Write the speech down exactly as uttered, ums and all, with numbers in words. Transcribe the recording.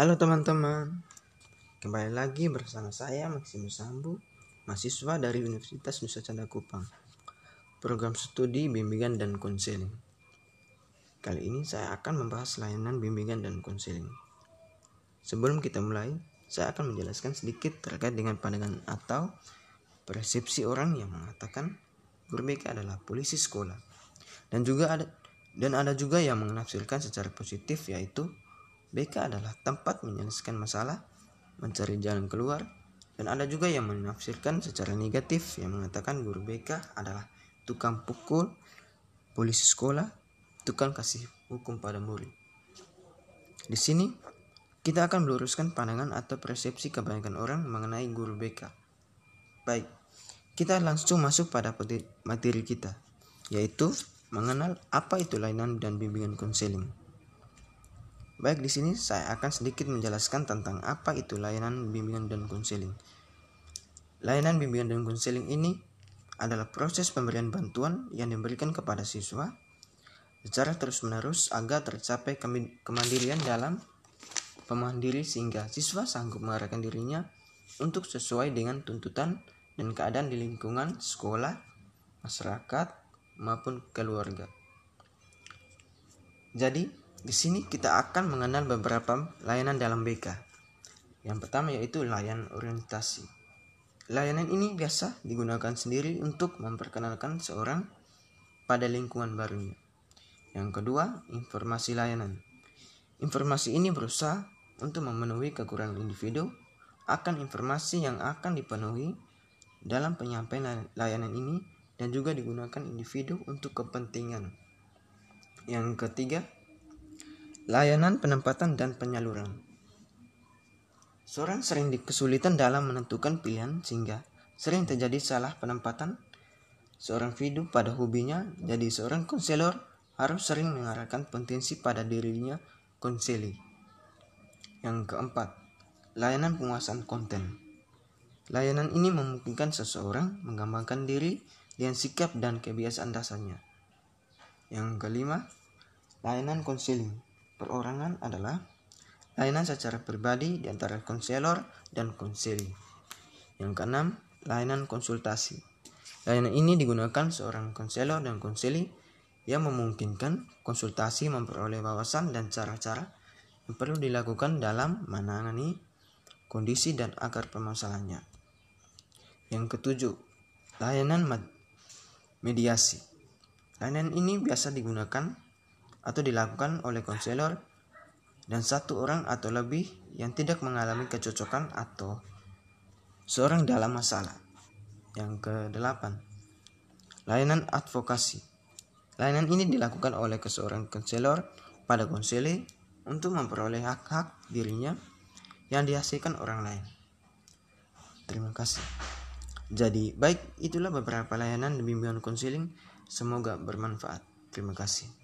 Halo teman-teman, kembali lagi bersama saya Maximus Ambu, mahasiswa dari Universitas Nusa Cendana Kupang, program studi bimbingan dan konseling. Kali ini saya akan membahas layanan bimbingan dan konseling. Sebelum kita mulai, saya akan menjelaskan sedikit terkait dengan pandangan atau persepsi orang yang mengatakan guru B K adalah polisi sekolah, dan juga ada dan ada juga yang menafsirkan secara positif, yaitu B K adalah tempat menyelesaikan masalah, mencari jalan keluar, dan ada juga yang menafsirkan secara negatif yang mengatakan guru B K adalah tukang pukul, polisi sekolah, tukang kasih hukum pada murid. Di sini, kita akan meluruskan pandangan atau persepsi kebanyakan orang mengenai guru B K. Baik, kita langsung masuk pada materi kita, yaitu mengenal apa itu layanan dan bimbingan konseling. Baik, di sini saya akan sedikit menjelaskan tentang apa itu layanan bimbingan dan konseling. Layanan bimbingan dan konseling ini adalah proses pemberian bantuan yang diberikan kepada siswa secara terus-menerus agar tercapai kemandirian dalam pemandiri, sehingga siswa sanggup mengarahkan dirinya untuk sesuai dengan tuntutan dan keadaan di lingkungan sekolah, masyarakat, maupun keluarga. Jadi, di sini kita akan mengenal beberapa layanan dalam B K. Yang pertama yaitu layanan orientasi. Layanan ini biasa digunakan sendiri untuk memperkenalkan seorang pada lingkungan barunya. Yang kedua, informasi layanan. Informasi ini berusaha untuk memenuhi kekurangan individu akan informasi yang akan dipenuhi dalam penyampaian layanan ini, dan juga digunakan individu untuk kepentingan. Yang ketiga, layanan penempatan dan penyaluran. Seorang sering kesulitan dalam menentukan pilihan, sehingga sering terjadi salah penempatan. Seorang individu pada hobinya, jadi seorang konselor harus sering mengarahkan potensi pada dirinya konseli. Yang keempat, layanan penguasaan konten. Layanan ini memungkinkan seseorang mengembangkan diri dengan sikap dan kebiasaan dasarnya. Yang kelima, layanan konseling. Perorangan adalah layanan secara pribadi di antara konselor dan konseli. Yang keenam, layanan konsultasi. Layanan ini digunakan seorang konselor dan konseli yang memungkinkan konsultasi memperoleh wawasan dan cara-cara yang perlu dilakukan dalam menangani kondisi dan akar permasalahannya. Yang ketujuh, layanan mediasi. Layanan ini biasa digunakan atau dilakukan oleh konselor dan satu orang atau lebih yang tidak mengalami kecocokan atau seorang dalam masalah. Yang kedelapan, layanan advokasi. Layanan ini dilakukan oleh seorang konselor pada konseli untuk memperoleh hak-hak dirinya yang dihasilkan orang lain. Terima kasih. Jadi, baik, itulah beberapa layanan bimbingan konseling. Semoga bermanfaat. Terima kasih.